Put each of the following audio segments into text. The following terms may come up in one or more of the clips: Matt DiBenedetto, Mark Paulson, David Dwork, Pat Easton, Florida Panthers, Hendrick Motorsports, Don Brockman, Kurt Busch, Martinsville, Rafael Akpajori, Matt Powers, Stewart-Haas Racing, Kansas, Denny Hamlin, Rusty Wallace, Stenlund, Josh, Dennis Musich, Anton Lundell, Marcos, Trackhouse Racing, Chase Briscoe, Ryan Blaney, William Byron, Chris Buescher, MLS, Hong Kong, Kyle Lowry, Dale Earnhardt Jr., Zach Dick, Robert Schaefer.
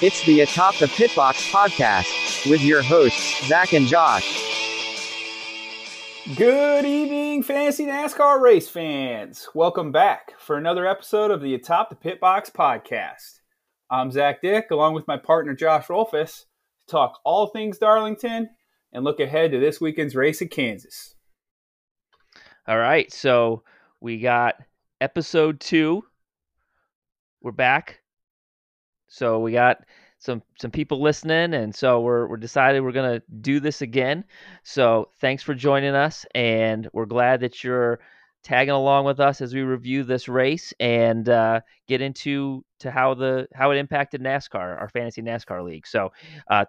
It's the Atop the Pit Box Podcast, with your hosts, Zach and Josh. Good evening, Fantasy NASCAR race fans. Welcome back for another episode of the Atop the Pit Box Podcast. I'm Zach Dick, along with my partner, Josh Rolfes, to talk all things Darlington and look ahead to this weekend's race at Kansas. All right, so we got episode 2. We're back. So we got some people listening, and so we're decided we're gonna do this again. So thanks for joining us, and we're glad that you're tagging along with us as we review this race and get into how it impacted NASCAR, our fantasy NASCAR league. So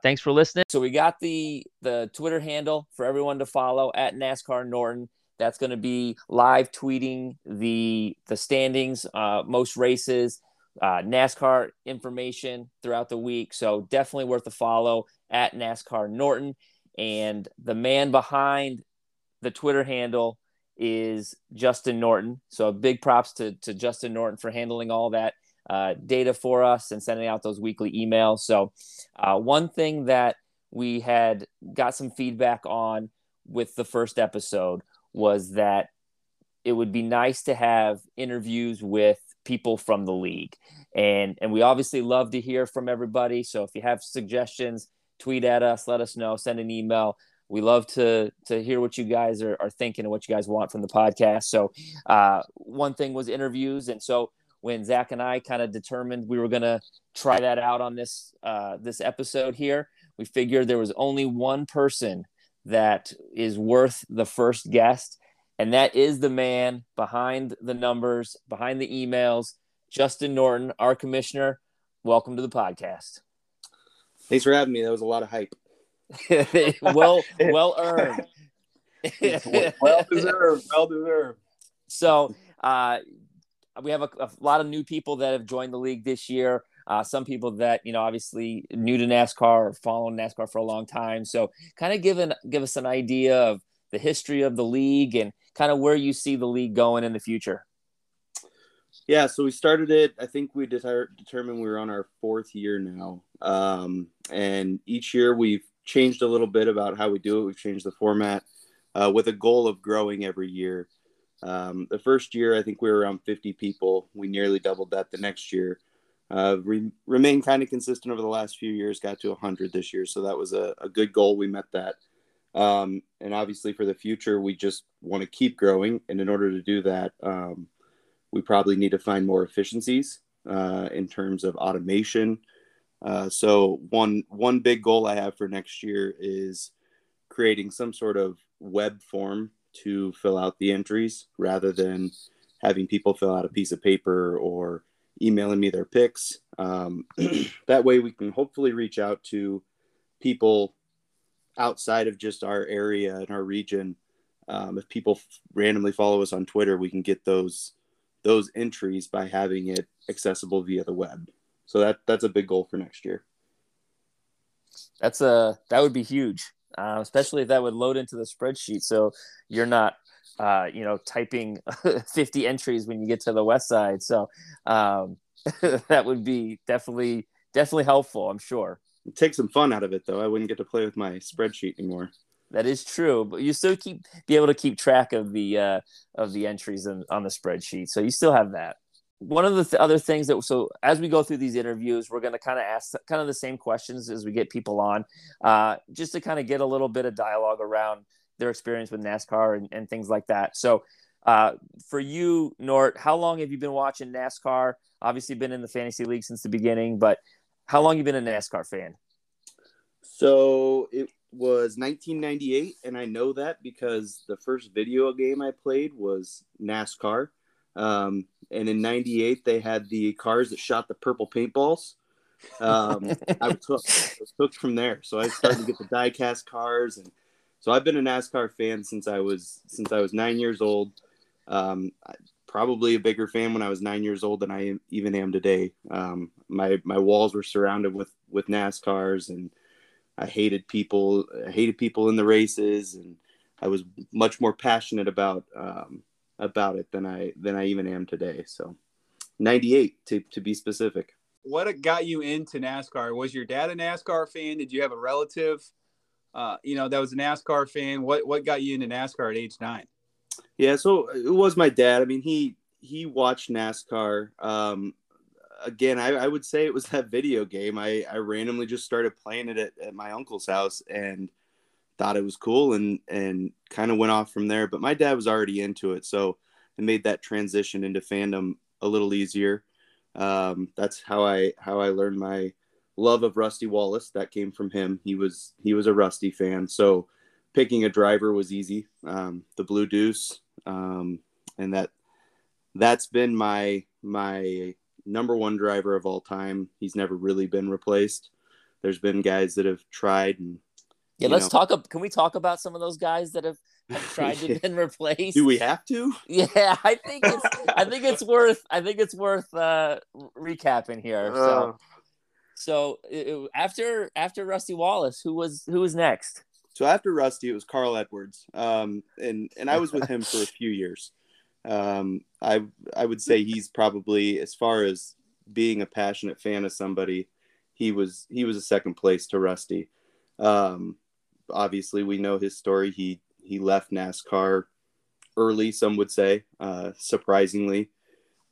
thanks for listening. So we got the Twitter handle for everyone to follow at NASCAR Norton. That's going to be live tweeting the standings, most races, NASCAR information throughout the week. So definitely worth a follow at NASCAR Norton. And the man behind the Twitter handle is Justin Norton. So big props to Justin Norton for handling all that data for us and sending out those weekly emails. So one thing that we had got some feedback on with the first episode was that it would be nice to have interviews with people from the league. And we obviously love to hear from everybody. So if you have suggestions, tweet at us, let us know, send an email. We love to hear what you guys are thinking and what you guys want from the podcast. So one thing was interviews. And so when Zach and I kind of determined we were going to try that out on this episode here, we figured there was only one person that is worth the first guest, and that is the man behind the numbers, behind the emails, Justin Norton, our commissioner. Welcome to the podcast. Thanks for having me. That was a lot of hype. well earned. Well deserved. So we have a lot of new people that have joined the league this year. Some people that, obviously new to NASCAR or following NASCAR for a long time. So kind of give us an idea of the history of the league and kind of where you see the league going in the future. Yeah, so we started it. I think we determined we were on our 4th year now. And each year we've changed a little bit about how we do it. We've changed the format with a goal of growing every year. The first year, I think we were around 50 people. We nearly doubled that the next year. Remained kind of consistent over the last few years, got to 100 this year. So that was a good goal. We met that. And obviously for the future, we just want to keep growing. And in order to do that, we probably need to find more efficiencies in terms of automation. So one big goal I have for next year is creating some sort of web form to fill out the entries rather than having people fill out a piece of paper or emailing me their picks. That way we can hopefully reach out to people outside of just our area and our region. If people randomly follow us on Twitter, we can get those entries by having it accessible via the web. So that's a big goal for next year. That would be huge, especially if that would load into the spreadsheet. So you're not typing 50 entries when you get to the west side. So that would be definitely helpful, I'm sure. Take some fun out of it, though. I wouldn't get to play with my spreadsheet anymore. That is true, but you still be able to keep track of the entries on the spreadsheet. So you still have that. One of the other things so as we go through these interviews, we're going to kind of ask kind of the same questions as we get people on, just to kind of get a little bit of dialogue around their experience with NASCAR and things like that. So for you, Nort, how long have you been watching NASCAR? Obviously been in the fantasy league since the beginning, but how long have you been a NASCAR fan? So it was 1998, and I know that because the first video game I played was NASCAR. And in 98, they had the cars that shot the purple paintballs. I was hooked from there. So I started to get the diecast cars. And so I've been a NASCAR fan since I was 9 years old. Probably a bigger fan when I was 9 years old than I even am today. My walls were surrounded with NASCARs, and I hated people. I hated people in the races, and I was much more passionate about it than I even am today. So, 98 to be specific. what got you into NASCAR? Was your dad a NASCAR fan? Did you have a relative, that was a NASCAR fan? What got you into NASCAR at age 9? Yeah, so it was my dad. I mean, he watched NASCAR. Again, I would say it was that video game. I randomly just started playing it at my uncle's house and thought it was cool and kind of went off from there. But my dad was already into it, so it made that transition into fandom a little easier. That's how I learned my love of Rusty Wallace. That came from him. He was a Rusty fan, so picking a driver was easy. The Blue Deuce, and that's been my number one driver of all time. He's never really been replaced. There's been guys that have tried, and can we talk about some of those guys that have tried to been replaced? Do we have to? Yeah, I think it's worth recapping here. So after Rusty Wallace, who was next? So after Rusty, it was Carl Edwards, and I was with him for a few years. I would say he's probably, as far as being a passionate fan of somebody, he was a second place to Rusty. Obviously we know his story. He left NASCAR early, some would say, surprisingly.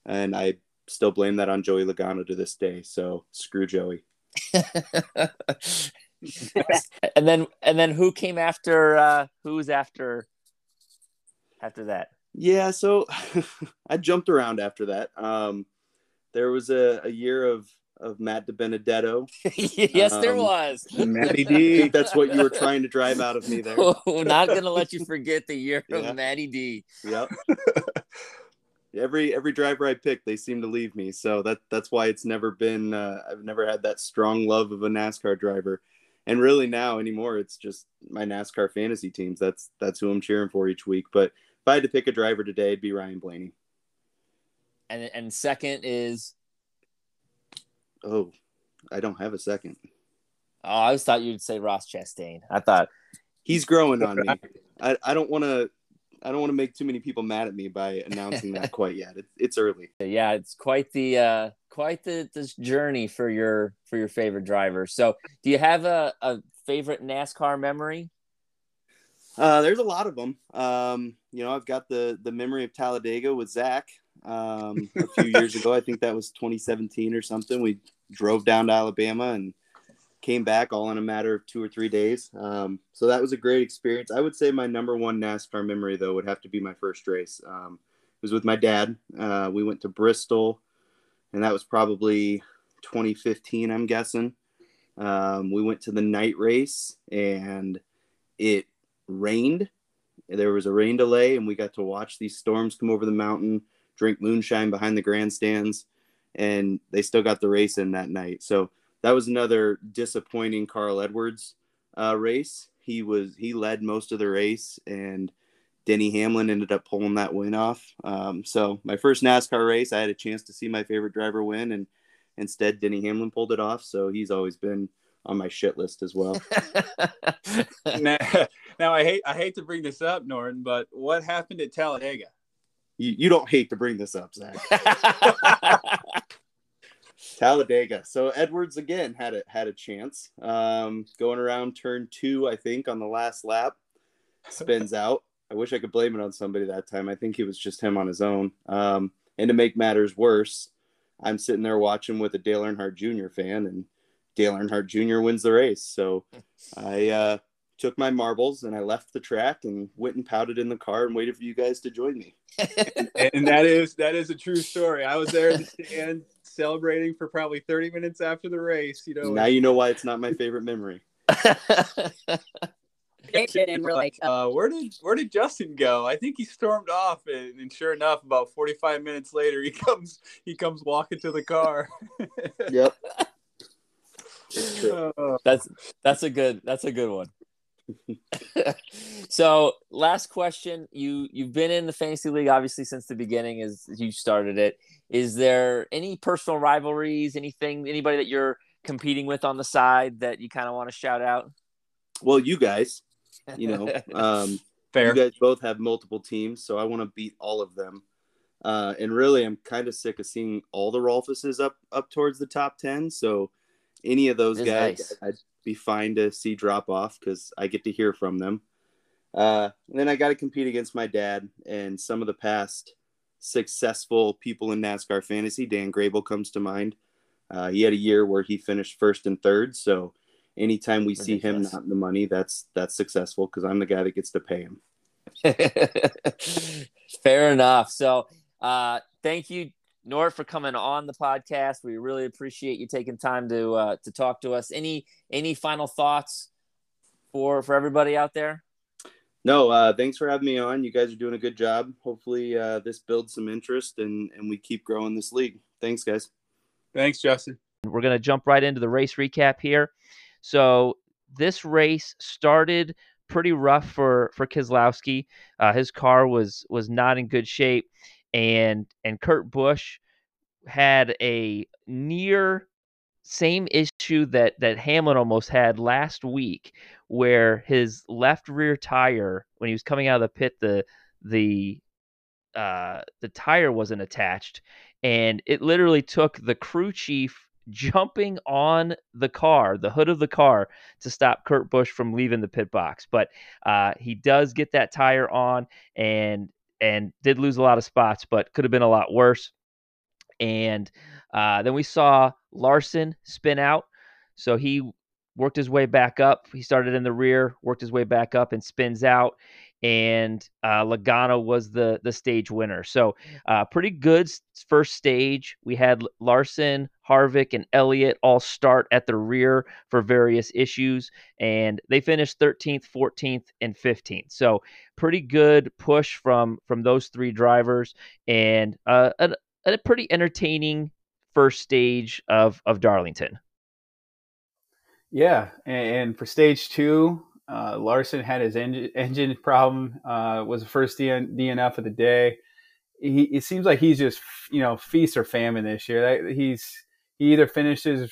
And I still blame that on Joey Logano to this day. So screw Joey. and then who came after, who was after that? Yeah. So I jumped around after that. There was a year of Matt DiBenedetto. Yes, there was. Matty D. I think that's what you were trying to drive out of me there. Oh, not going to let you forget the year of Matty D. Yep. Every driver I pick, they seem to leave me. So that's why it's never been, I've never had that strong love of a NASCAR driver. And really now anymore, it's just my NASCAR fantasy teams. That's who I'm cheering for each week. But if I had to pick a driver today, it'd be Ryan Blaney. And second is... Oh, I don't have a second. Oh, I always thought you'd say Ross Chastain. I thought he's growing on me. I don't want to make too many people mad at me by announcing that quite yet. It's early. Yeah, it's quite the journey for your favorite driver. So, do you have a favorite NASCAR memory? There's a lot of them. I've got the memory of Talladega with Zach. A few years ago, I think that was 2017 or something. We drove down to Alabama and came back all in a matter of 2 or 3 days. So that was a great experience. I would say my number one NASCAR memory, though, would have to be my first race. It was with my dad. We went to Bristol, and that was probably 2015, I'm guessing. We went to the night race, and it rained. There was a rain delay, and we got to watch these storms come over the mountain, drink moonshine behind the grandstands, and they still got the race in that night. So that was another disappointing Carl Edwards race. He led most of the race, and Denny Hamlin ended up pulling that win off. So my first NASCAR race, I had a chance to see my favorite driver win, and instead Denny Hamlin pulled it off. So he's always been on my shit list as well. Now I hate to bring this up, Norton, but what happened at Talladega? You don't hate to bring this up, Zach. Talladega. So Edwards, again, had a chance. Going around turn 2, I think, on the last lap. Spins out. I wish I could blame it on somebody that time. I think it was just him on his own. And to make matters worse, I'm sitting there watching with a Dale Earnhardt Jr. fan, and Dale Earnhardt Jr. wins the race. So I took my marbles and I left the track and went and pouted in the car and waited for you guys to join me. and that is a true story. I was there at the stand celebrating for probably 30 minutes after the race. Now you know why it's not my favorite memory. Where did Justin go? I think he stormed off, and sure enough, about 45 minutes later, he comes walking to the car. Yep. It's true. That's a good one. So last question, you've been in the fantasy league obviously since the beginning, as you started it. Is there any personal rivalries, anybody that you're competing with on the side that you kind of want to shout out? Well, you guys, fair. You guys both have multiple teams, so I want to beat all of them. And really, I'm kind of sick of seeing all the Rolfuses up towards the top 10. So any of those guys, nice. I'd be fine to see drop off because I get to hear from them. And then I got to compete against my dad and some of the past successful people in NASCAR fantasy. Dan Grable comes to mind. He had a year where he finished first and third. So anytime we see him not in the money, that's successful because I'm the guy that gets to pay him. Fair enough. So thank you, Nort, for coming on the podcast. We really appreciate you taking time to talk to us. Any final thoughts for everybody out there? No, thanks for having me on. You guys are doing a good job. Hopefully this builds some interest and we keep growing this league. Thanks, guys. Thanks, Justin. We're going to jump right into the race recap here. So this race started pretty rough for Keselowski. His car was not in good shape. And Kurt Busch had a near same issue that Hamlin almost had last week, where his left rear tire, when he was coming out of the pit, the tire wasn't attached, and it literally took the crew chief jumping on the car, the hood of the car, to stop Kurt Busch from leaving the pit box. But he does get that tire on and did lose a lot of spots, but could have been a lot worse. And then we saw Larson spin out. So he worked his way back up. He started in the rear, worked his way back up, and spins out. And Logano was the stage winner. So pretty good first stage. We had Larson, Harvick, and Elliott all start at the rear for various issues. And they finished 13th, 14th, and 15th. So pretty good push from those three drivers. And a pretty entertaining first stage of Darlington. Yeah, and for stage two, Larson had his engine problem. Was the first DNF of the day. It seems like he's just feast or famine this year. He either finishes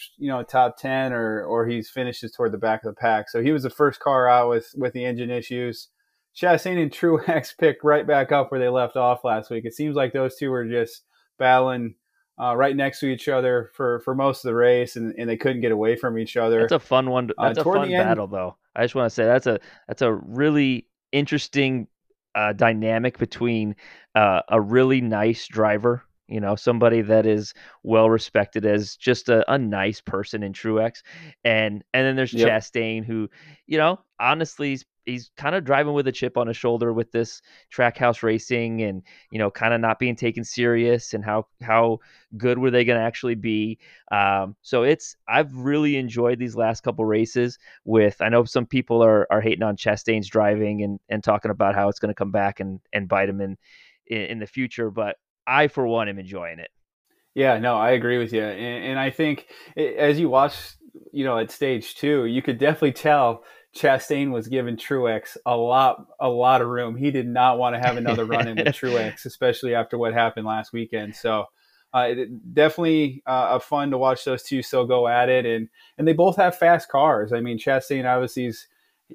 top 10 or he finishes toward the back of the pack. So he was the first car out with the engine issues. Chastain and Truex picked right back up where they left off last week. It seems like those two were just battling right next to each other for most of the race, and they couldn't get away from each other. That's a fun one. That's a fun battle, though. I just want to say that's a really interesting dynamic between a really nice driver, somebody that is well respected as just a nice person in Truex, and then there's Chastain, who, honestly, he's kind of driving with a chip on his shoulder with this Trackhouse Racing and, kind of not being taken serious, and how good were they going to actually be? So I've really enjoyed these last couple races I know some people are hating on Chastain's driving and talking about how it's going to come back and bite him in the future. But I, for one, am enjoying it. Yeah, no, I agree with you. And I think as you watch, at stage two, you could definitely tell Chastain was giving Truex a lot of room. He did not want to have another run in with Truex, especially after what happened last weekend. So definitely fun to watch those two still go at it. And they both have fast cars. I mean, Chastain obviously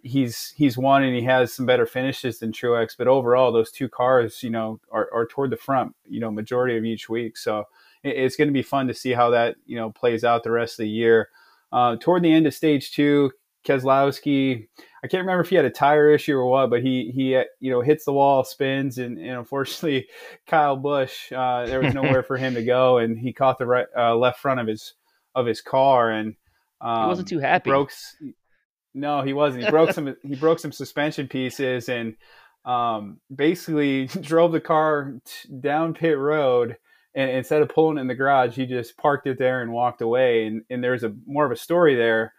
he's won and he has some better finishes than Truex, but overall those two cars, are toward the front, majority of each week. So it's going to be fun to see how that, plays out the rest of the year. Toward the end of stage two, Keselowski, I can't remember if he had a tire issue or what, but he hits the wall, spins, and unfortunately Kyle Busch, there was nowhere for him to go, and he caught the left front of his car, and he wasn't too happy. He broke some suspension pieces, and basically drove the car down pit road. And instead of pulling in the garage, he just parked it there and walked away. And there's more of a story there.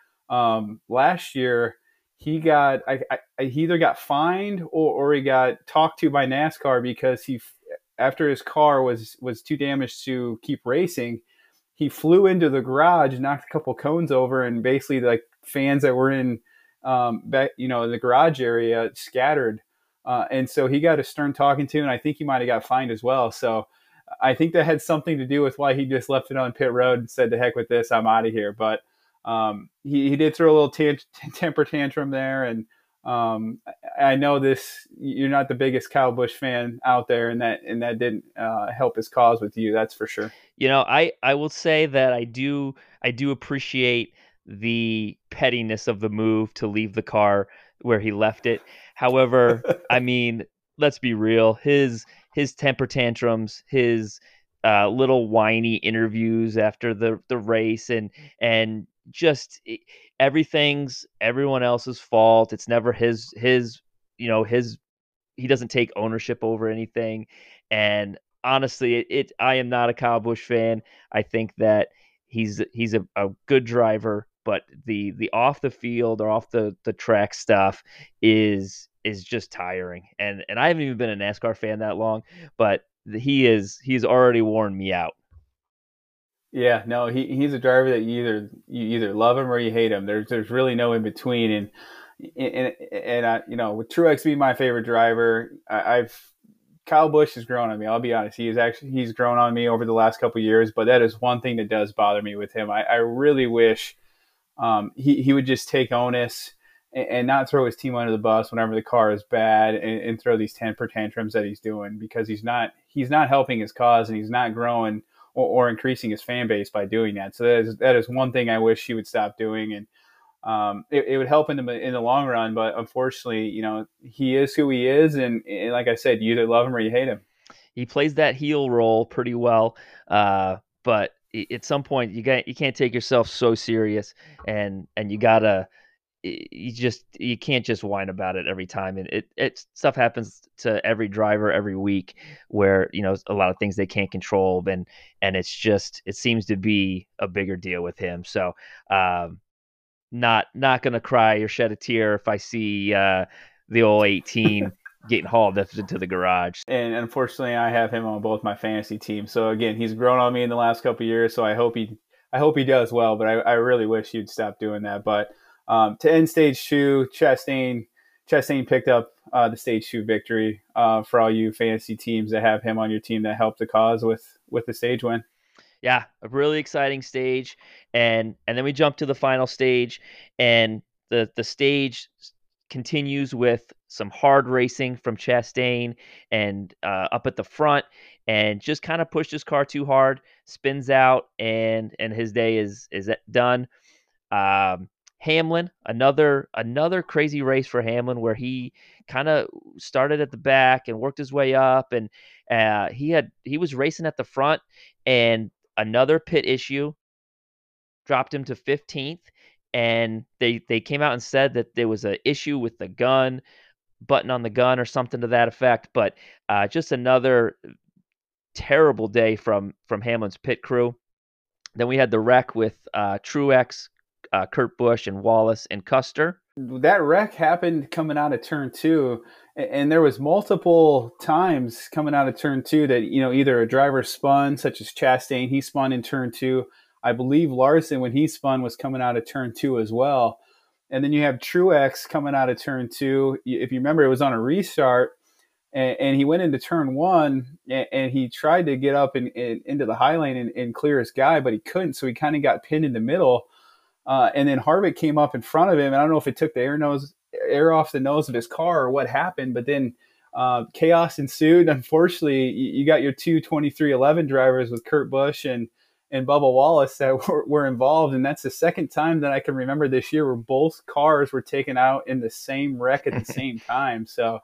Last year, he got he either got fined or he got talked to by NASCAR because after his car was too damaged to keep racing, he flew into the garage, knocked a couple cones over, and basically like fans that were in in the garage area scattered, and so he got a stern talking to, and I think he might have got fined as well. So I think that had something to do with why he just left it on pit road and said, "To heck with this, I'm out of here." But he did throw a little temper tantrum there, and I know this, you're not the biggest Kyle Busch fan out there, and that didn't help his cause with you. That's for sure. You know, I will say that I do appreciate the pettiness of the move to leave the car where he left it. However, I mean, let's be real. His temper tantrums, his little whiny interviews after the race, and just everything's everyone else's fault. It's never his, he doesn't take ownership over anything. And honestly, I am not a Kyle Busch fan. I think that he's a good driver, but the off the field or off the track stuff is just tiring. And I haven't even been a NASCAR fan that long, but he's already worn me out. Yeah, no, he's a driver that you either love him or you hate him. There's really no in between. And I, you know, with Truex being my favorite driver, Kyle Busch has grown on me. I'll be honest. He's grown on me over the last couple of years, but that is one thing that does bother me with him. I really wish he would just take onus and not throw his team under the bus whenever the car is bad and throw these temper tantrums that he's doing, because he's not helping his cause, and he's not growing or increasing his fan base by doing that. So that is one thing I wish he would stop doing, and it would help in the long run. But unfortunately, you know, he is who he is, and like I said, you either love him or you hate him. He plays that heel role pretty well, but at some point you can't take yourself so serious, and you gotta. You can't just whine about it every time. And it stuff happens to every driver every week where, you know, a lot of things they can't control. And it's just, it seems to be a bigger deal with him. So, not going to cry or shed a tear if I see, the old 18 getting hauled into the garage. And unfortunately I have him on both my fantasy teams. So again, he's grown on me in the last couple of years. So I hope he does well, but I really wish he'd stop doing that. But, to end stage two, Chastain picked up the stage two victory for all you fantasy teams that have him on your team that helped the cause with the stage win. Yeah, a really exciting stage. And then we jump to the final stage, and the stage continues with some hard racing from Chastain and up at the front, and just kind of pushed his car too hard, spins out, and his day is done. Hamlin, another crazy race for Hamlin, where he kind of started at the back and worked his way up, and he was racing at the front, and another pit issue dropped him to 15th, and they came out and said that there was an issue with the gun button on the gun or something to that effect, but just another terrible day from Hamlin's pit crew. Then we had the wreck with Truex, Kurt Busch and Wallace and Custer. That wreck happened coming out of turn two, and there was multiple times coming out of turn two that, you know, either a driver spun, such as Chastain, he spun in turn two. I believe Larson, when he spun, was coming out of turn two as well. And then you have Truex coming out of turn two. If you remember, it was on a restart, and he went into turn one, and he tried to get up and into the high lane and clear his guy, but he couldn't, so he kind of got pinned in the middle. And then Harvick came up in front of him, and I don't know if it took the air off the nose of his car or what happened, but then chaos ensued. Unfortunately, you got your two 23-11 drivers with Kurt Busch and Bubba Wallace that were involved, and that's the second time that I can remember this year where both cars were taken out in the same wreck at the same time. So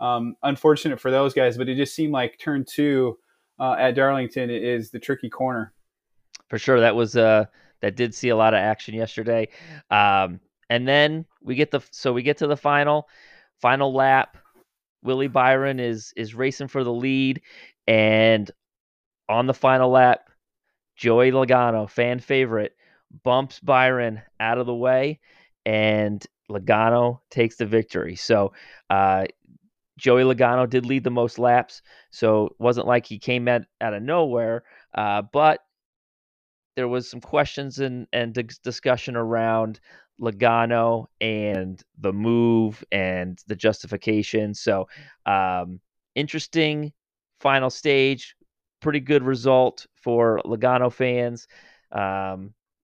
unfortunate for those guys, but it just seemed like turn two at Darlington is the tricky corner. For sure, that was that did see a lot of action yesterday. And then we get to the final lap. Willie Byron is racing for the lead. And on the final lap, Joey Logano, fan favorite, bumps Byron out of the way, and Logano takes the victory. So, Joey Logano did lead the most laps. So it wasn't like he came out of nowhere, but there was some questions and discussion around Logano and the move and the justification. So interesting final stage, pretty good result for Logano fans.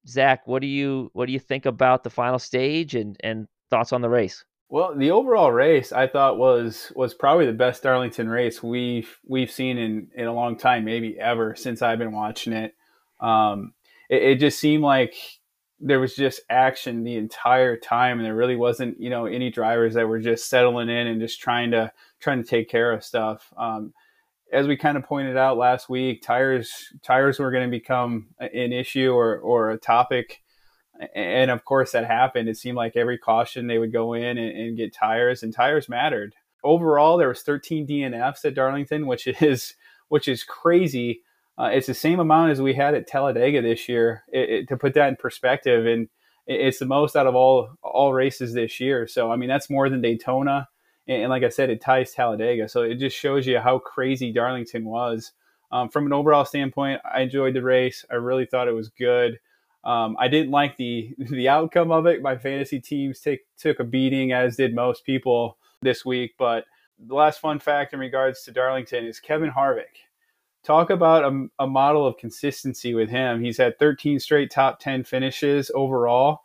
Zach, what do you think about the final stage and thoughts on the race? Well, the overall race I thought was probably the best Darlington race we've seen in a long time, maybe ever since I've been watching it. It just seemed like there was just action the entire time, and there really wasn't, you know, any drivers that were just settling in and just trying to take care of stuff. As we kind of pointed out last week, tires were going to become an issue or a topic. And of course that happened. It seemed like every caution they would go in and get tires, and tires mattered. Overall, there was 13 DNFs at Darlington, which is crazy. It's the same amount as we had at Talladega this year, to put that in perspective. And it's the most out of all races this year. So, I mean, that's more than Daytona. And like I said, it ties Talladega. So it just shows you how crazy Darlington was. From an overall standpoint, I enjoyed the race. I really thought it was good. I didn't like the outcome of it. My fantasy teams took a beating, as did most people this week. But the last fun fact in regards to Darlington is Kevin Harvick. Talk about a model of consistency with him. He's had 13 straight top 10 finishes overall.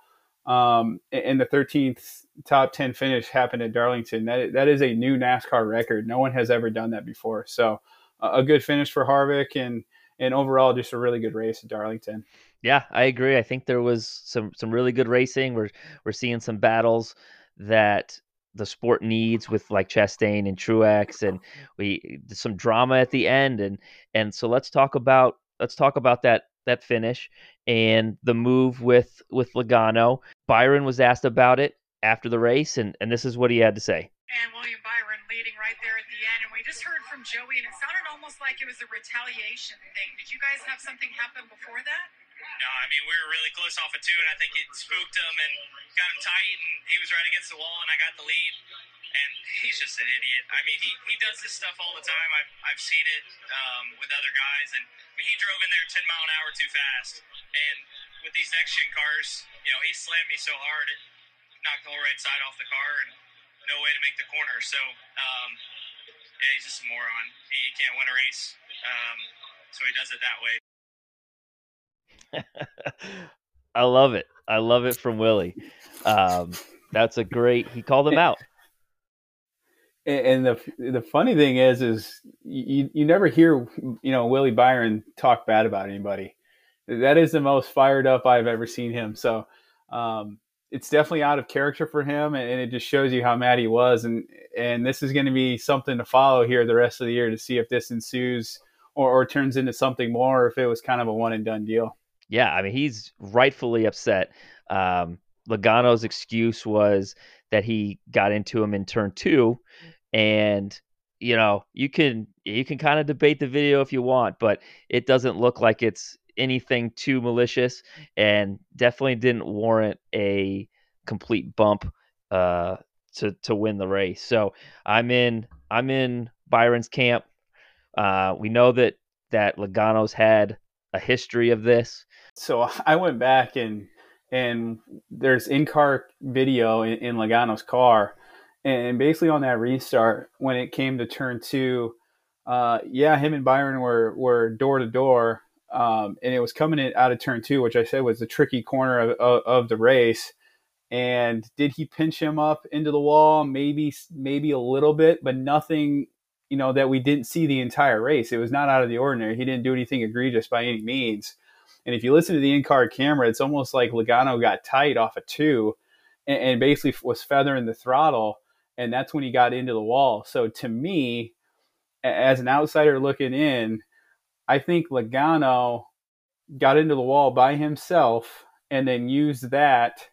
And the 13th top 10 finish happened at Darlington. That is a new NASCAR record. No one has ever done that before. So a good finish for Harvick, and overall just a really good race at Darlington. Yeah, I agree. I think there was some really good racing. We're seeing some battles that the sport needs, with like Chastain and Truex, and some drama at the end. And so let's talk about that finish and the move with Logano. Byron was asked about it after the race, and this is what he had to say. And William Byron leading right there at the end, and we just heard from Joey, and it sounded almost like it was a retaliation thing. Did you guys have something happen before that? No, I mean, we were really close off of two, and I think it spooked him and got him tight, and he was right against the wall, and I got the lead. And he's just an idiot. I mean, he does this stuff all the time. I've seen it with other guys, and I mean, he drove in there 10-mile-an-hour too fast. And with these next-gen cars, you know, he slammed me so hard, it knocked the whole right side off the car, and no way to make the corner. So, yeah, he's just a moron. He can't win a race, so he does it that way. I love it from Willie. That's a great, he called him out. And the funny thing is you never hear, you know, Willie Byron talk bad about anybody. That is the most fired up I've ever seen him. So it's definitely out of character for him, and it just shows you how mad he was, and this is going to be something to follow here the rest of the year, to see if this ensues or turns into something more, or if it was kind of a one and done deal. Yeah, I mean, he's rightfully upset. Logano's excuse was that he got into him in turn two, and you know, you can kind of debate the video if you want, but it doesn't look like it's anything too malicious, and definitely didn't warrant a complete bump to win the race. So I'm in Byron's camp. We know that Logano's had a history of this. So I went back and there's in-car video in Logano's car, and basically on that restart, when it came to turn two, him and Byron were door to door, and it was coming in out of turn two, which I said was the tricky corner of the race. And did he pinch him up into the wall? Maybe a little bit, but nothing, you know, that we didn't see the entire race. It was not out of the ordinary. He didn't do anything egregious by any means. And if you listen to the in-car camera, it's almost like Logano got tight off of two and basically was feathering the throttle. And that's when he got into the wall. So to me, as an outsider looking in, I think Logano got into the wall by himself and then used that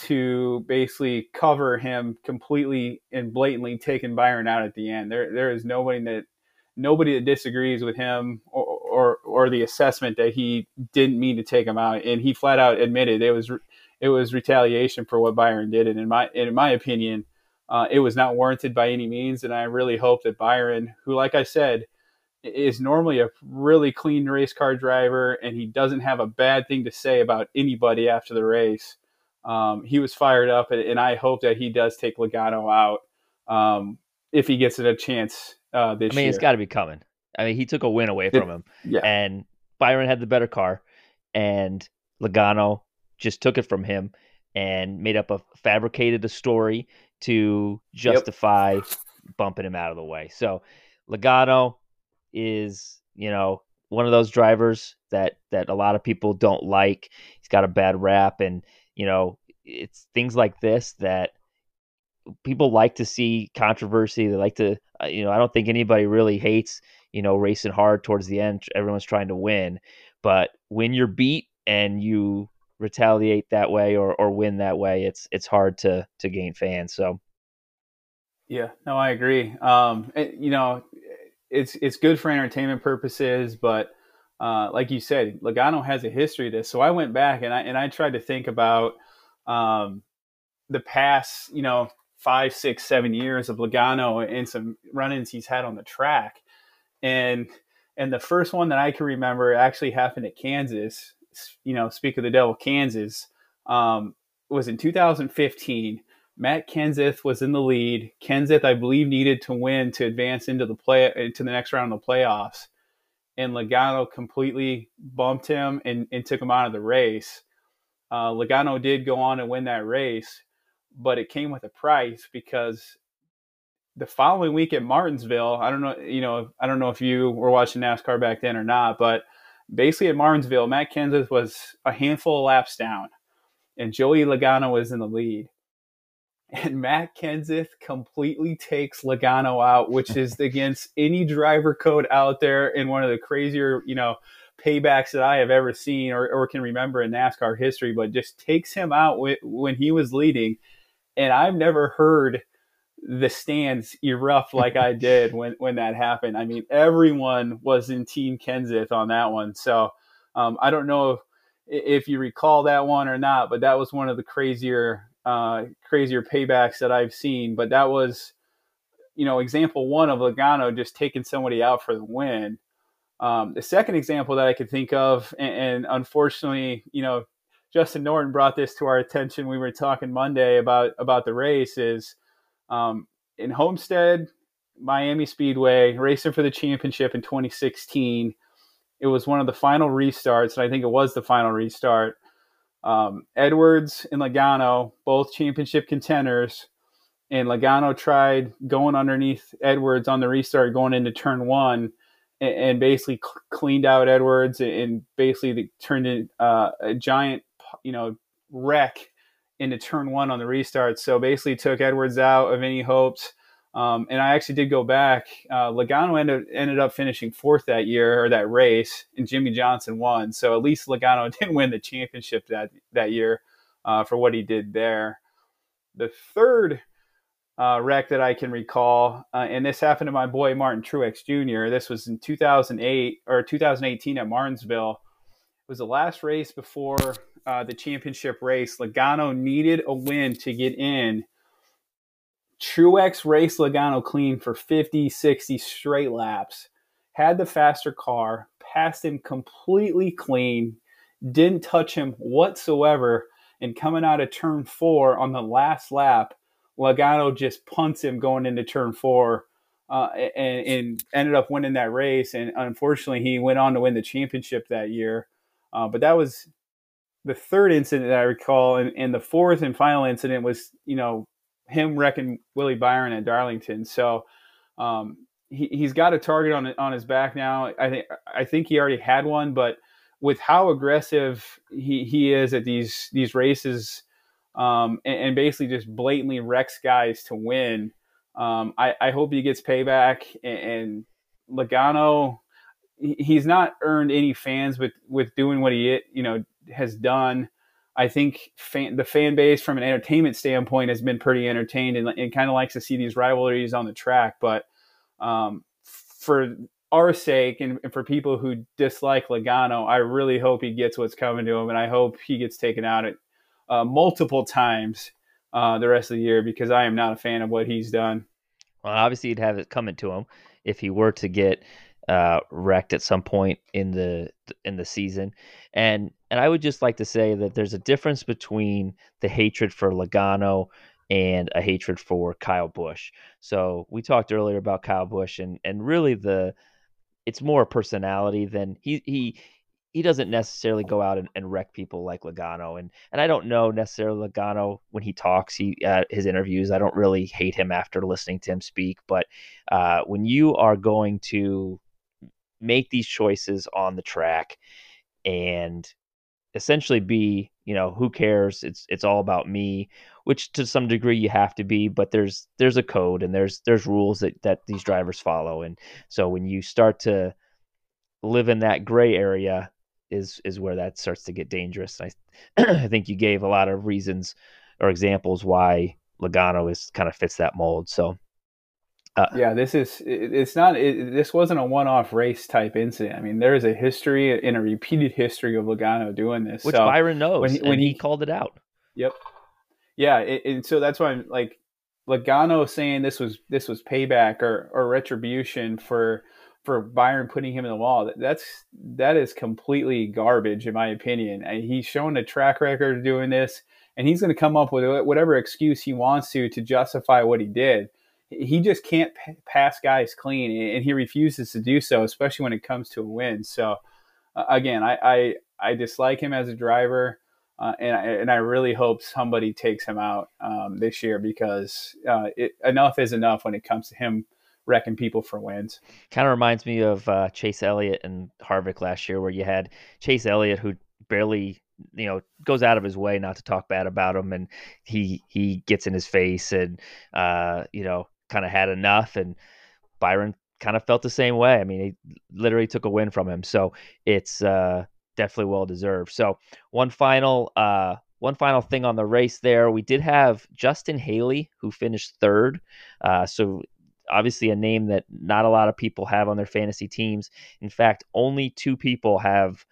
to basically cover him completely and blatantly taking Byron out at the end. There is nobody that disagrees with him or the assessment that he didn't mean to take him out, and he flat out admitted it was retaliation for what Byron did. And in my opinion, it was not warranted by any means. And I really hope that Byron, who, like I said, is normally a really clean race car driver and he doesn't have a bad thing to say about anybody after the race. He was fired up, and I hope that he does take Logano out if he gets it a chance this year. I mean, it's got to be coming. I mean, he took a win away from him, yeah. And Byron had the better car, and Logano just took it from him. and made up a fabricated a story to justify bumping him out of the way. So Logano is, you know, one of those drivers that a lot of people don't like. He's got a bad rap, and, you know, it's things like this that people like to see controversy. They like to, you know, I don't think anybody really hates, you know, racing hard towards the end. Everyone's trying to win, but when you're beat and you retaliate that way or win that way, it's hard to gain fans. So. Yeah, no, I agree. You know, it's good for entertainment purposes, but like you said, Logano has a history of this. So I went back and I tried to think about the past, you know, 5, 6, 7 years of Logano and some run-ins he's had on the track. And the first one that I can remember actually happened at Kansas, you know, speak of the devil, Kansas, was in 2015. Matt Kenseth was in the lead. Kenseth, I believe, needed to win to advance into the next round of the playoffs. And Logano completely bumped him and took him out of the race. Logano did go on and win that race, but it came with a price because the following week at Martinsville, I don't know if you were watching NASCAR back then or not, but basically at Martinsville, Matt Kenseth was a handful of laps down, and Joey Logano was in the lead. And Matt Kenseth completely takes Logano out, which is against any driver code out there, and one of the crazier, you know, paybacks that I have ever seen or can remember in NASCAR history, but just takes him out when he was leading. And I've never heard the stands erupt like I did when that happened. I mean, everyone was in Team Kenseth on that one. So I don't know if you recall that one or not, but that was one of the crazier paybacks that I've seen. But that was, you know, example one of Logano just taking somebody out for the win. The second example that I could think of, and unfortunately, you know, Justin Norton brought this to our attention. We were talking Monday about the race is in Homestead, Miami Speedway, racing for the championship in 2016. It was one of the final restarts, and I think it was the final restart. Edwards and Logano, both championship contenders, and Logano tried going underneath Edwards on the restart going into turn one, and basically cleaned out Edwards and basically turned in a giant, you know, wreck into turn one on the restart. So basically took Edwards out of any hopes. And I actually did go back. Logano ended up finishing fourth that year, or that race, and Jimmy Johnson won. So at least Logano didn't win the championship that year for what he did there. The third wreck that I can recall, and this happened to my boy Martin Truex Jr. This was in 2008 or 2018 at Martinsville. It was the last race before the championship race. Logano needed a win to get in. Truex raced Logano clean for 50, 60 straight laps, had the faster car, passed him completely clean, didn't touch him whatsoever, and coming out of turn four on the last lap, Logano just punts him going into turn four and ended up winning that race. And unfortunately, he went on to win the championship that year. But that was the third incident that I recall. And the fourth and final incident was, you know, him wrecking Willie Byron at Darlington. So he's got a target on his back now. I think he already had one, but with how aggressive he is at these races and basically just blatantly wrecks guys to win, I hope he gets payback. And Logano, he's not earned any fans with doing what he, you know, has done. I think the fan base from an entertainment standpoint has been pretty entertained and kind of likes to see these rivalries on the track. But for our sake and for people who dislike Logano, I really hope he gets what's coming to him. And I hope he gets taken out at multiple times the rest of the year, because I am not a fan of what he's done. Well, obviously he'd have it coming to him if he were to get wrecked at some point in the season. And I would just like to say that there's a difference between the hatred for Logano and a hatred for Kyle Busch. So we talked earlier about Kyle Busch, and really it's more a personality than he he doesn't necessarily go out and wreck people like Logano. And I don't know necessarily Logano when he talks, his interviews, I don't really hate him after listening to him speak. But when you are going to make these choices on the track and essentially be, you know, who cares? It's all about me, which to some degree you have to be, but there's a code and there's rules that these drivers follow. And so when you start to live in that gray area, is where that starts to get dangerous. And I think you gave a lot of reasons or examples why Logano is kind of fits that mold. So yeah, this wasn't a one-off race type incident. I mean, there is a history and a repeated history of Logano doing this, which so Byron knows when he called it out. Yep. Yeah. And so that's why I'm like Logano saying this was payback or retribution for Byron putting him in the wall. That is completely garbage, in my opinion. He's shown a track record doing this, and he's going to come up with whatever excuse he wants to justify what he did. He just can't pass guys clean, and he refuses to do so, especially when it comes to a win. So, again, I dislike him as a driver, and I really hope somebody takes him out this year because enough is enough when it comes to him wrecking people for wins. Kind of reminds me of Chase Elliott and Harvick last year, where you had Chase Elliott who barely, you know, goes out of his way not to talk bad about him, and he gets in his face and you know, kind of had enough. And Byron kind of felt the same way. I mean, he literally took a win from him, so it's definitely well deserved. So one final thing on the race there, we did have Justin Haley who finished third. So obviously a name that not a lot of people have on their fantasy teams. In fact, only two people have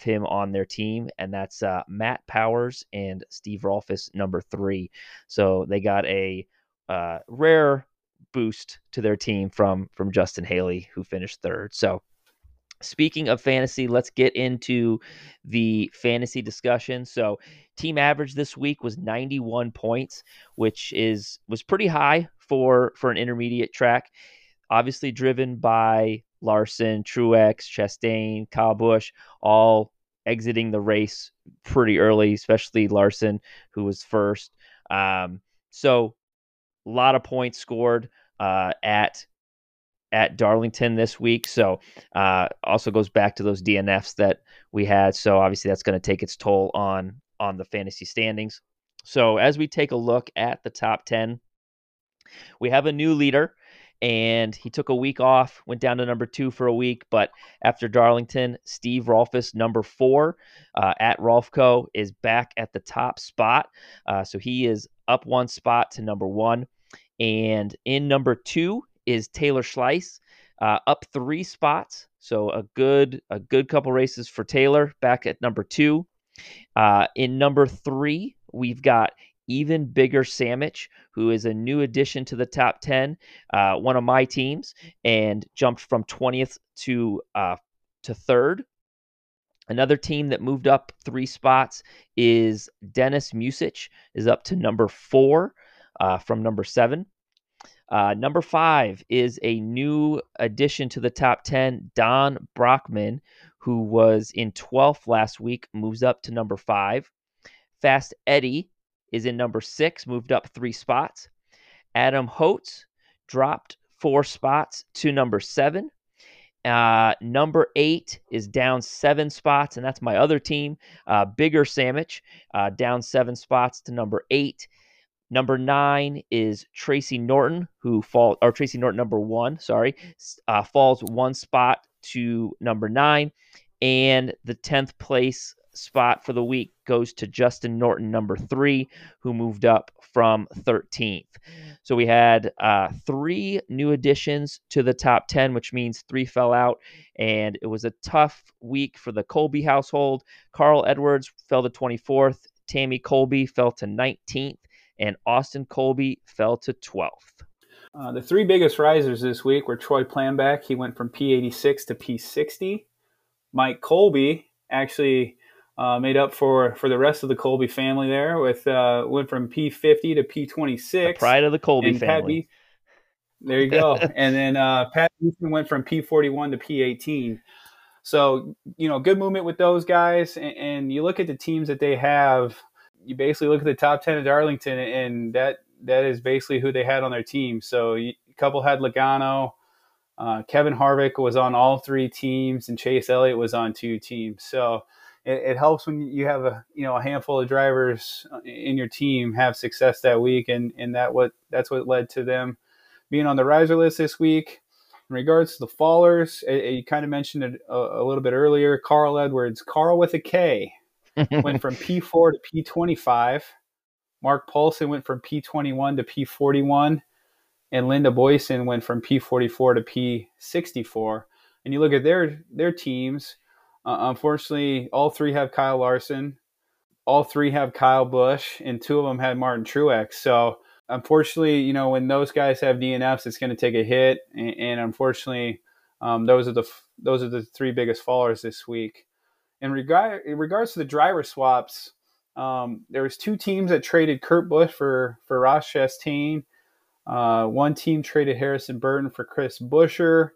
him on their team, and that's Matt Powers and Steve Rolfus, number 3. So they got a rare boost to their team from Justin Haley, who finished third. So speaking of fantasy, let's get into the fantasy discussion. So team average this week was 91 points, which was pretty high for an intermediate track, obviously driven by Larson, Truex, Chastain, Kyle Busch, all exiting the race pretty early, especially Larson, who was first. So a lot of points scored at Darlington this week. So also goes back to those DNFs that we had. So obviously that's going to take its toll on the fantasy standings. So as we take a look at the top 10, we have a new leader, and he took a week off, went down to number 2 for a week. But after Darlington, Steve Rolfus, number 4, at Rolfco, is back at the top spot. So he is up one spot to number 1. And in number 2 is Taylor Schleiss, up 3 spots. So a good couple races for Taylor, back at number 2. In number 3, we've got Even Bigger Samich, who is a new addition to the top 10, one of my teams, and jumped from 20th to 3rd. Another team that moved up 3 spots is Dennis Musich, is up to number 4 from number 7. Number 5 is a new addition to the top 10, Don Brockman, who was in 12th last week, moves up to number 5. Fast Eddie is in number 6, moved up 3 spots. Adam Holtz dropped 4 spots to number 7. Number 8 is down 7 spots, and that's my other team, Bigger Samich, down 7 spots to number 8. Number 9 is Tracy Norton, Tracy Norton, number 1, sorry, falls 1 spot to number 9. And the 10th place spot for the week goes to Justin Norton, number 3, who moved up from 13th. So we had 3 new additions to the top 10, which means 3 fell out, and it was a tough week for the Colby household. Carl Edwards fell to 24th, Tammy Colby fell to 19th, and Austin Colby fell to 12th. The 3 biggest risers this week were Troy Planback. He went from P86 to P60. Mike Colby actually made up for the rest of the Colby family there with went from P50 to P26. The pride of the Colby family. There you go. And then Pat Easton went from P41 to P18. So, you know, good movement with those guys. And you look at the teams that they have, you basically look at the top 10 at Darlington, and that is basically who they had on their team. So a couple had Logano. Kevin Harvick was on all three teams, and Chase Elliott was on two teams. So it helps when you have a handful of drivers in your team have success that week, and that's what led to them being on the riser list this week. In regards to the fallers, you kind of mentioned it a little bit earlier. Carl Edwards, Carl with a K, went from P4 to P25. Mark Paulson went from P21 to P41. And Linda Boyson went from P44 to P64. And you look at their teams, unfortunately, all three have Kyle Larson. All three have Kyle Busch. And two of them had Martin Truex. So, unfortunately, you know, when those guys have DNFs, it's going to take a hit. And unfortunately, those are the three biggest fallers this week. In regards to the driver swaps, there was two teams that traded Kurt Busch for Ross Chastain. One team traded Harrison Burton for Chris Buescher.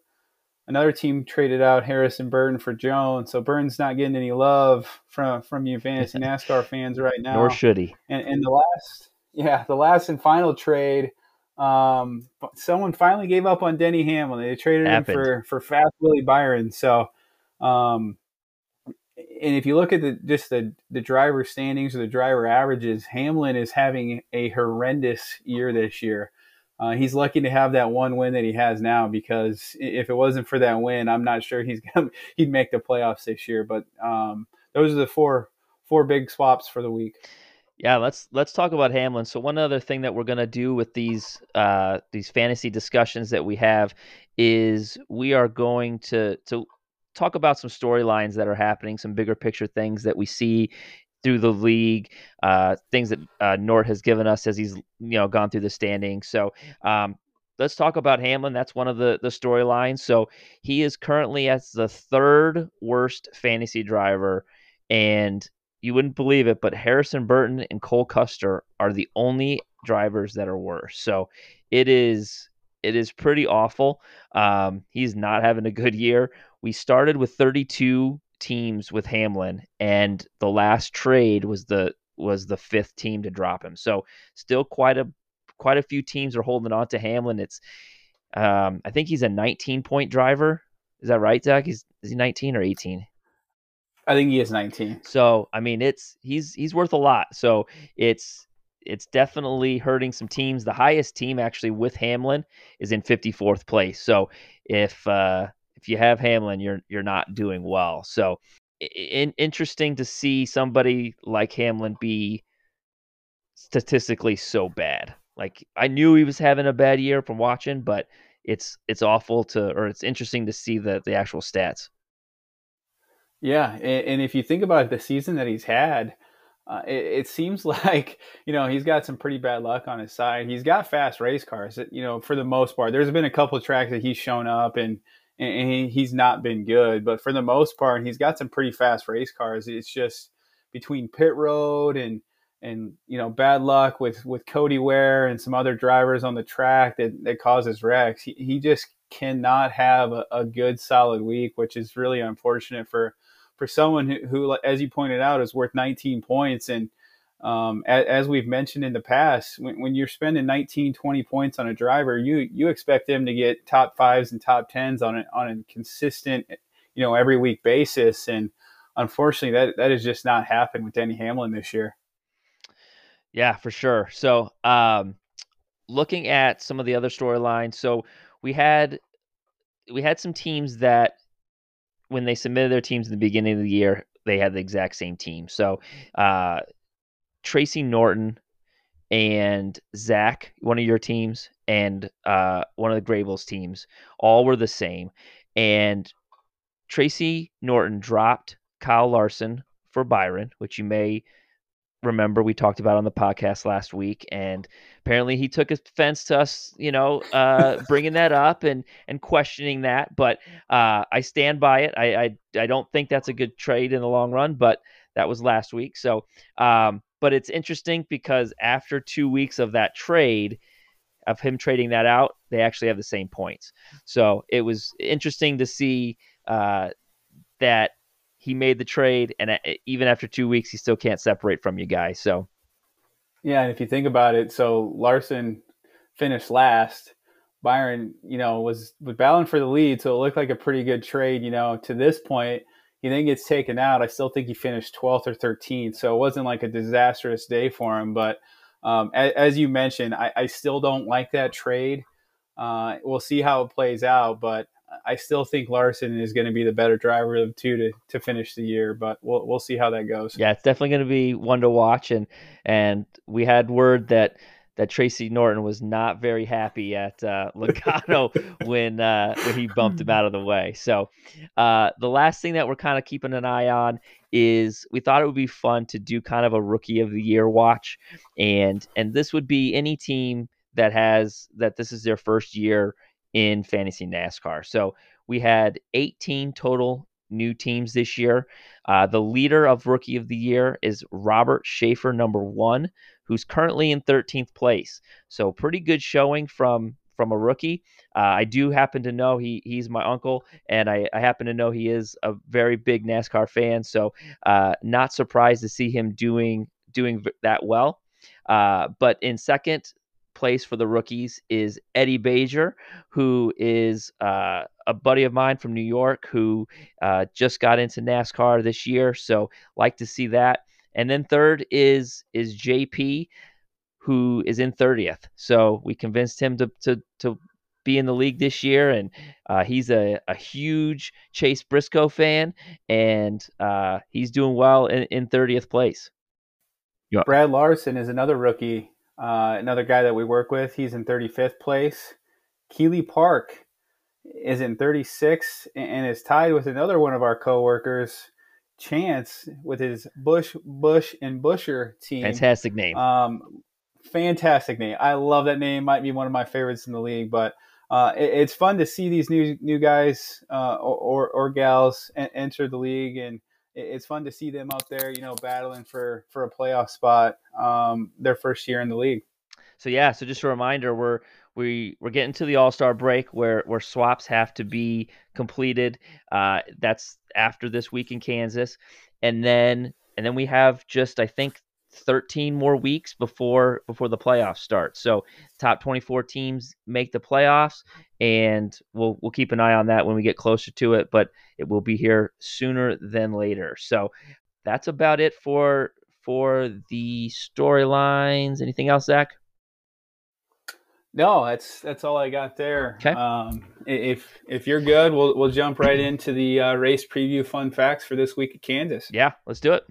Another team traded out Harrison Burton for Jones. So Burton's not getting any love from you fantasy NASCAR fans right now. Nor should he. And the last and final trade, someone finally gave up on Denny Hamlin. They traded him for fast Willie Byron. So, and if you look at the driver standings or the driver averages, Hamlin is having a horrendous year this year. He's lucky to have that one win that he has now, because if it wasn't for that win, I'm not sure he'd make the playoffs this year. But those are the four big swaps for the week. Yeah, let's talk about Hamlin. So one other thing that we're gonna do with these fantasy discussions that we have is we are going to talk about some storylines that are happening, some bigger picture things that we see through the league, things that Nort has given us as he's gone through the standings. So let's talk about Hamlin. That's one of the storylines. So he is currently as the third worst fantasy driver, and you wouldn't believe it, but Harrison Burton and Cole Custer are the only drivers that are worse. So it is pretty awful. He's not having a good year. We started with 32 teams with Hamlin, and the last trade was the fifth team to drop him. So still quite a few teams are holding on to Hamlin. It's I think he's a 19-point driver. Is that right, Zach? Is he 19 or 18? I think he is 19. So I mean, he's worth a lot. So it's definitely hurting some teams. The highest team actually with Hamlin is in 54th place. So if you have Hamlin, you're not doing well. So interesting to see somebody like Hamlin be statistically so bad. Like, I knew he was having a bad year from watching, but it's awful or it's interesting to see the actual stats. Yeah. And if you think about it, the season that he's had, it seems like, he's got some pretty bad luck on his side. He's got fast race cars, for the most part. There's been a couple of tracks that he's shown up and he's not been good, but for the most part, he's got some pretty fast race cars. It's just between pit road and bad luck with Cody Ware and some other drivers on the track that causes wrecks. He just cannot have a good solid week, which is really unfortunate for someone who, as you pointed out, is worth 19 points. And as we've mentioned in the past, when you're spending 19, 20 points on a driver, you expect them to get top fives and top tens on a consistent, every week basis. And unfortunately, that has just not happened with Denny Hamlin this year. Yeah, for sure. So looking at some of the other storylines, so we had some teams that, when they submitted their teams in the beginning of the year, they had the exact same team. So Tracy Norton and Zac, one of your teams, and one of the Grable's teams, all were the same. And Tracy Norton dropped Kyle Larson for Byron, which you may remember we talked about on the podcast last week. And apparently he took offense to us, bringing that up and questioning that. But I stand by it. I don't think that's a good trade in the long run, but that was last week. So, but it's interesting because after 2 weeks of that trade, of him trading that out, they actually have the same points. So it was interesting to see that he made the trade, and even after 2 weeks, he still can't separate from you guys. So, yeah, and if you think about it, so Larson finished last. Byron, you know, was battling for the lead, so it looked like a pretty good trade, you know. To this point, he then gets taken out. I still think he finished 12th or 13th, so it wasn't like a disastrous day for him. But as you mentioned, I still don't like that trade. We'll see how it plays out, but I still think Larson is going to be the better driver of the two to finish the year, but we'll see how that goes. Yeah, it's definitely going to be one to watch, and we had word that Tracy Norton was not very happy at Logano when he bumped him out of the way. So the last thing that we're kind of keeping an eye on is we thought it would be fun to do kind of a Rookie of the Year watch, and this would be any team that this is their first year in fantasy NASCAR. So we had 18 total new teams this year. The leader of Rookie of the Year is Robert Schaefer, number one, who's currently in 13th place. So pretty good showing from a rookie. I do happen to know he's my uncle, and I happen to know he is a very big NASCAR fan. So not surprised to see him doing that well. But in second place for the rookies is Eddie Bajor, who is a buddy of mine from New York who just got into NASCAR this year. So like to see that. And then third is JP, who is in 30th. So we convinced him to be in the league this year, and he's a huge Chase Briscoe fan, and he's doing well in 30th place. Brad Larson is another rookie, another guy that we work with. He's in 35th place. Keeley Park is in 36th and is tied with another one of our coworkers, Chance, with his Busch and Busher team. Fantastic name. Fantastic name. I love that name. Might be one of my favorites in the league, but it's fun to see these new guys or gals enter the league, and it's fun to see them out there, you know, battling for a playoff spot their first year in the league. So yeah, so just a reminder, we're getting to the All-Star break where swaps have to be completed. That's after this week in Kansas. And then we have just, I think, 13 more weeks before the playoffs start. So top 24 teams make the playoffs, and we'll keep an eye on that when we get closer to it, but it will be here sooner than later. So that's about it for the storylines. Anything else, Zach? No, that's all I got there. Okay. If you're good, we'll jump right into the race preview fun facts for this week at Kansas. Yeah, let's do it.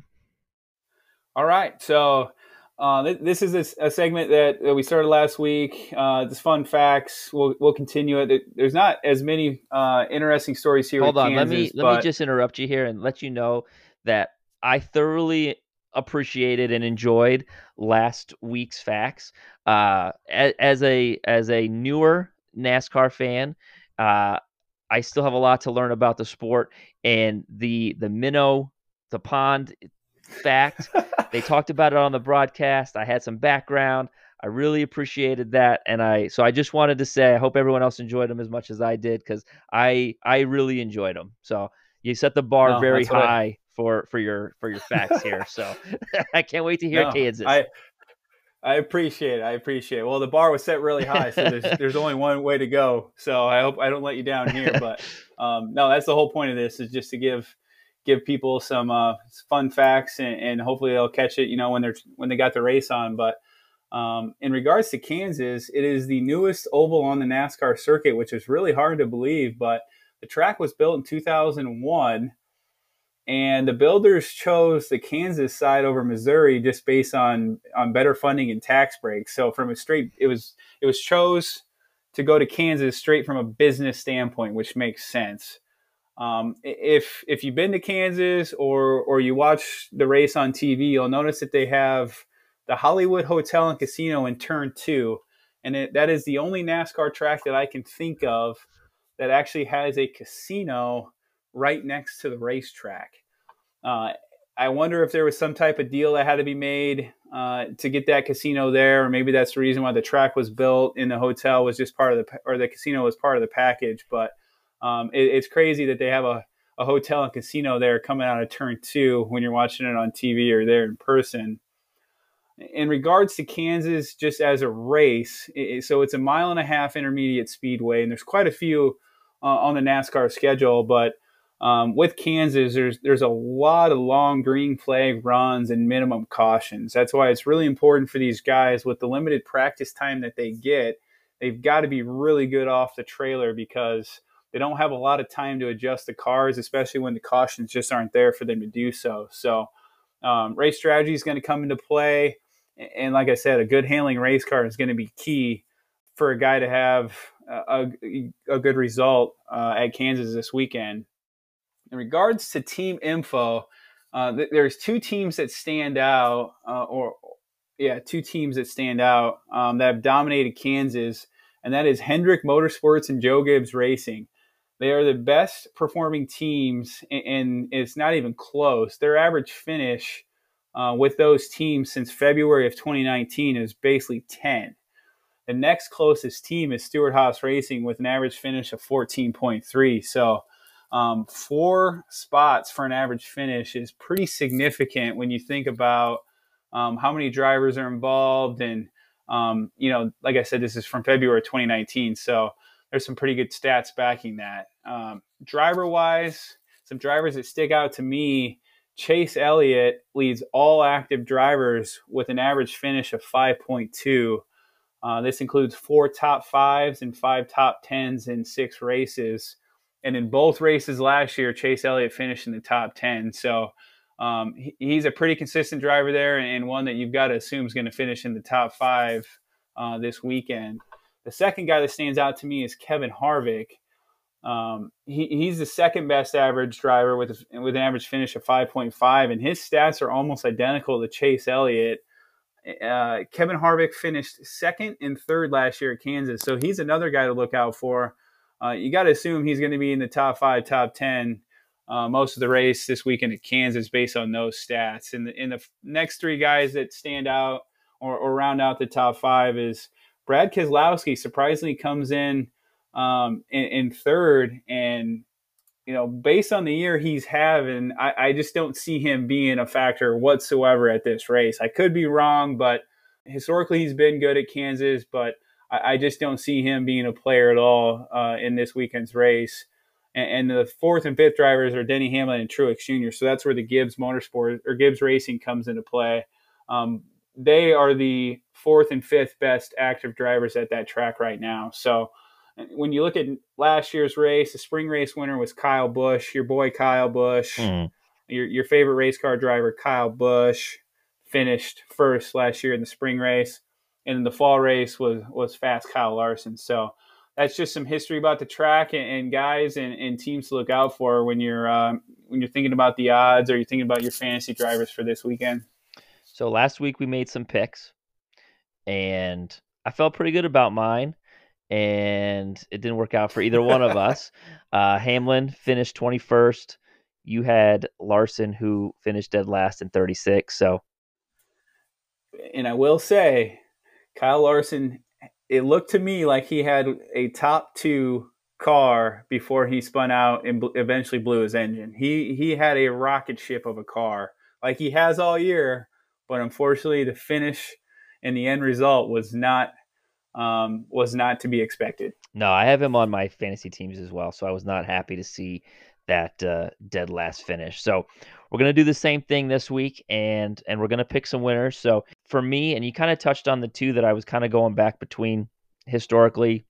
All right. So this is a segment that we started last week. This fun facts. We'll continue it. There's not as many interesting stories here. Hold on. Kansas, let me just interrupt you here and let you know that I thoroughly appreciated and enjoyed last week's facts. As a newer NASCAR fan, I still have a lot to learn about the sport, and the minnow, the pond fact, they talked about it on the broadcast. I had some background. I really appreciated that, and I just wanted to say I hope everyone else enjoyed them as much as I did, because I really enjoyed them. So you set the bar very high for your facts here. So I can't wait to hear Kansas. I appreciate it. Well, the bar was set really high, so there's only one way to go. So I hope I don't let you down here, but no, that's the whole point of this, is just to give people some fun facts, and hopefully they'll catch it, you know, when they got the race on. But in regards to Kansas, it is the newest oval on the NASCAR circuit, which is really hard to believe, but the track was built in 2001. And the builders chose the Kansas side over Missouri just based on better funding and tax breaks. So it was chose to go to Kansas straight from a business standpoint, which makes sense. If you've been to Kansas or you watch the race on TV, you'll notice that they have the Hollywood Hotel and Casino in Turn 2. And that is the only NASCAR track that I can think of that actually has a casino right next to the racetrack. I wonder if there was some type of deal that had to be made to get that casino there, or maybe that's the reason why the track was built and the hotel was just part of the, or the casino was part of the package. But it's crazy that they have a a hotel and casino there coming out of turn two when you're watching it on TV or there in person. In regards to Kansas, just as a race, so it's a 1.5-mile intermediate speedway, and there's quite a few on the NASCAR schedule, but with Kansas, there's a lot of long green flag runs and minimum cautions. That's why it's really important for these guys with the limited practice time that they get. They've got to be really good off the trailer because they don't have a lot of time to adjust the cars, especially when the cautions just aren't there for them to do so. So race strategy is going to come into play. And like I said, a good handling race car is going to be key for a guy to have a good result at Kansas this weekend. In regards to team info, there's two teams that stand out, two teams that stand out that have dominated Kansas, and that is Hendrick Motorsports and Joe Gibbs Racing. They are the best performing teams, and it's not even close. Their average finish with those teams since February of 2019 is basically 10. The next closest team is Stewart-Haas Racing with an average finish of 14.3. So 4 spots for an average finish is pretty significant when you think about how many drivers are involved. And, like I said, this is from February 2019. So there's some pretty good stats backing that. Driver-wise, some drivers that stick out to me, Chase Elliott leads all active drivers with an average finish of 5.2. This includes 4 top 5s and 5 top 10s in 6 races. And in both races last year, Chase Elliott finished in the top 10. So he's a pretty consistent driver there and one that you've got to assume is going to finish in the top 5 this weekend. The second guy that stands out to me is Kevin Harvick. He's the second best average driver with an average finish of 5.5. And his stats are almost identical to Chase Elliott. Kevin Harvick finished 2nd and 3rd last year at Kansas, so he's another guy to look out for. You got to assume he's going to be in the top 5, top 10 most of the race this weekend at Kansas based on those stats. And the next 3 guys that stand out or round out the top 5 is Brad Keselowski. Surprisingly, comes in 3rd, and based on the year he's having, I just don't see him being a factor whatsoever at this race. I could be wrong, but historically he's been good at Kansas, but I just don't see him being a player at all in this weekend's race. And the 4th and 5th drivers are Denny Hamlin and Truex Jr., so that's where the Gibbs Motorsport or Gibbs Racing comes into play. They are the 4th and 5th best active drivers at that track right now. So when you look at last year's race, the spring race winner was Kyle Busch, your boy Kyle Busch. Your favorite race car driver, Kyle Busch, finished 1st last year in the spring race. And in the fall race was fast Kyle Larson. So that's just some history about the track and guys and teams to look out for when you're thinking about the odds or you're thinking about your fantasy drivers for this weekend. So last week we made some picks, and I felt pretty good about mine. And it didn't work out for either one of us. Hamlin finished 21st. You had Larson, who finished dead last in 36th. So, and I will say, Kyle Larson, it looked to me like he had a top 2 car before he spun out and eventually blew his engine. He had a rocket ship of a car, like he has all year, but unfortunately, the finish and the end result was not to be expected. No, I have him on my fantasy teams as well, so I was not happy to see that dead last finish. So we're going to do the same thing this week, and we're going to pick some winners. So for me, and you kind of touched on the two that I was kind of going back between historically,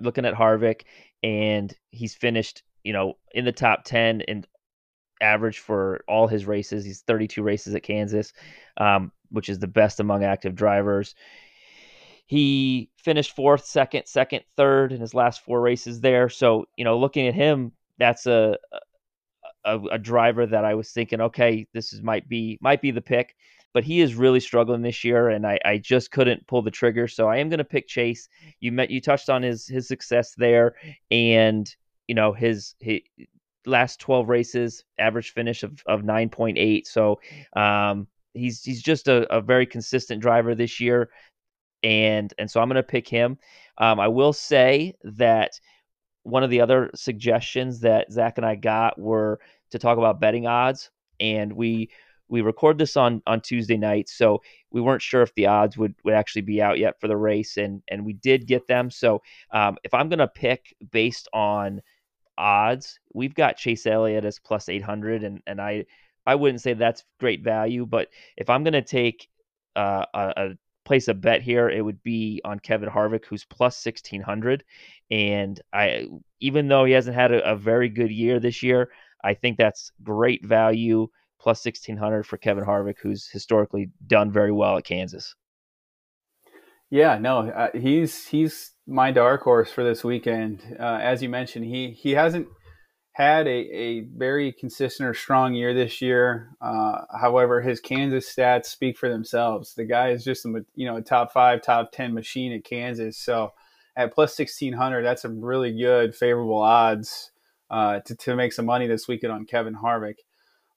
looking at Harvick, and he's finished in the top 10 and average for all his races. He's 32 races at Kansas, which is the best among active drivers. He finished 4th, 2nd, 2nd, 3rd in his last 4 races there. So, looking at him, that's a driver that I was thinking, okay, this is might be the pick. But he is really struggling this year, and I just couldn't pull the trigger. So I am going to pick Chase. You touched on his success there, and his last 12 races, average finish of 9.8. So he's just a very consistent driver this year. And so I'm going to pick him. I will say that One of the other suggestions that Zach and I got were to talk about betting odds, and we record this on Tuesday night, so we weren't sure if the odds would actually be out yet for the race, and we did get them. So if I'm going to pick based on odds, we've got Chase Elliott as plus 800, and I wouldn't say that's great value, but if I'm going to take place a bet here, it would be on Kevin Harvick, who's plus 1,600, and even though he hasn't had a very good year this year, I think that's great value, plus 1,600 for Kevin Harvick, who's historically done very well at Kansas. Yeah, no, he's my dark horse for this weekend. As you mentioned, he hasn't had a very consistent or strong year this year. However, his Kansas stats speak for themselves. The guy is just a top 5, top 10 machine at Kansas. So at plus 1,600, that's a really good favorable odds to make some money this weekend on Kevin Harvick.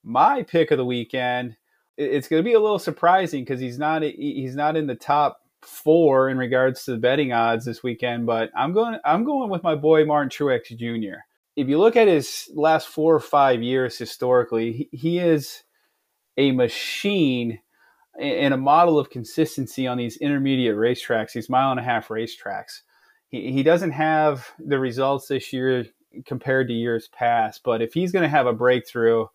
My pick of the weekend, it's going to be a little surprising because he's not in the top 4 in regards to the betting odds this weekend, but I'm going with my boy Martin Truex Jr. If you look at his last 4 or 5 years historically, he is a machine and a model of consistency on these intermediate racetracks, these mile-and-a-half racetracks. He doesn't have the results this year compared to years past, but if he's going to have a breakthrough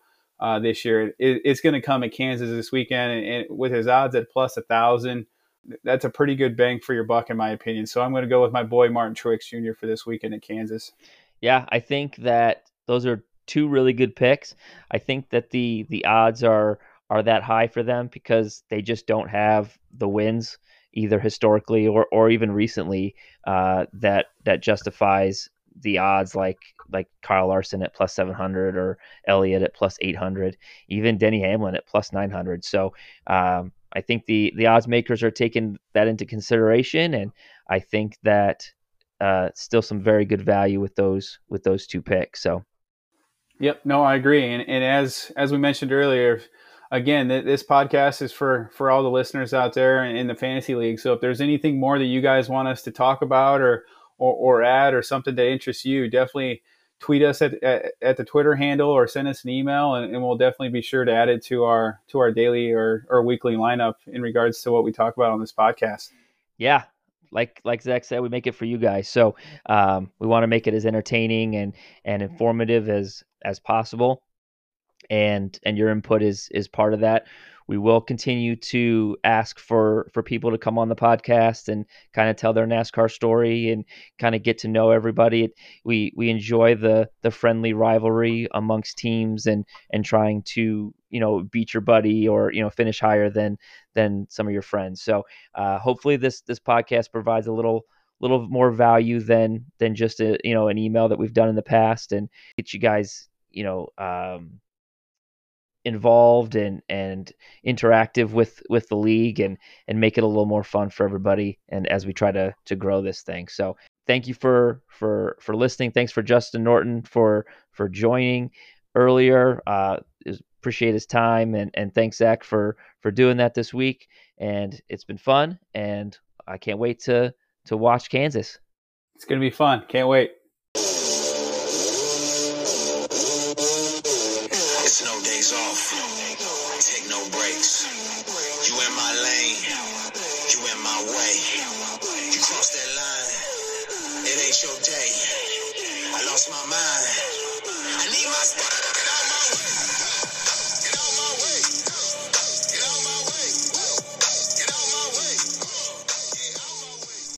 this year, it's going to come at Kansas this weekend, and with his odds at plus 1,000, that's a pretty good bang for your buck in my opinion. So I'm going to go with my boy Martin Truex Jr. for this weekend at Kansas. Yeah, I think that those are 2 really good picks. I think that the odds are that high for them because they just don't have the wins either historically or even recently that justifies the odds like Kyle Larson at plus 700 or Elliott at plus 800, even Denny Hamlin at plus 900. So I think the odds makers are taking that into consideration, and I think that still some very good value with those 2 picks. So, yep, no, I agree. And as we mentioned earlier, again, this podcast is for all the listeners out there in the fantasy league. So if there's anything more that you guys want us to talk about or add or something that interests you, definitely tweet us at the Twitter handle or send us an email, and we'll definitely be sure to add it to our daily or weekly lineup in regards to what we talk about on this podcast. Yeah. Like Zach said, we make it for you guys. So we want to make it as entertaining and informative as possible. And your input is part of that. We will continue to ask for people to come on the podcast and kind of tell their NASCAR story and kind of get to know everybody. We enjoy the friendly rivalry amongst teams and trying to, beat your buddy or, finish higher than some of your friends. So hopefully this podcast provides a little more value than just an email that we've done in the past, and get you guys, involved and interactive with the league and make it a little more fun for everybody. And as we try to grow this thing. So thank you for listening. Thanks for Justin Norton for joining earlier. Appreciate his time, and thanks Zach for doing that this week. And it's been fun, and I can't wait to watch Kansas. It's going to be fun. Can't wait. Your day. I lost my mind. I need my spot.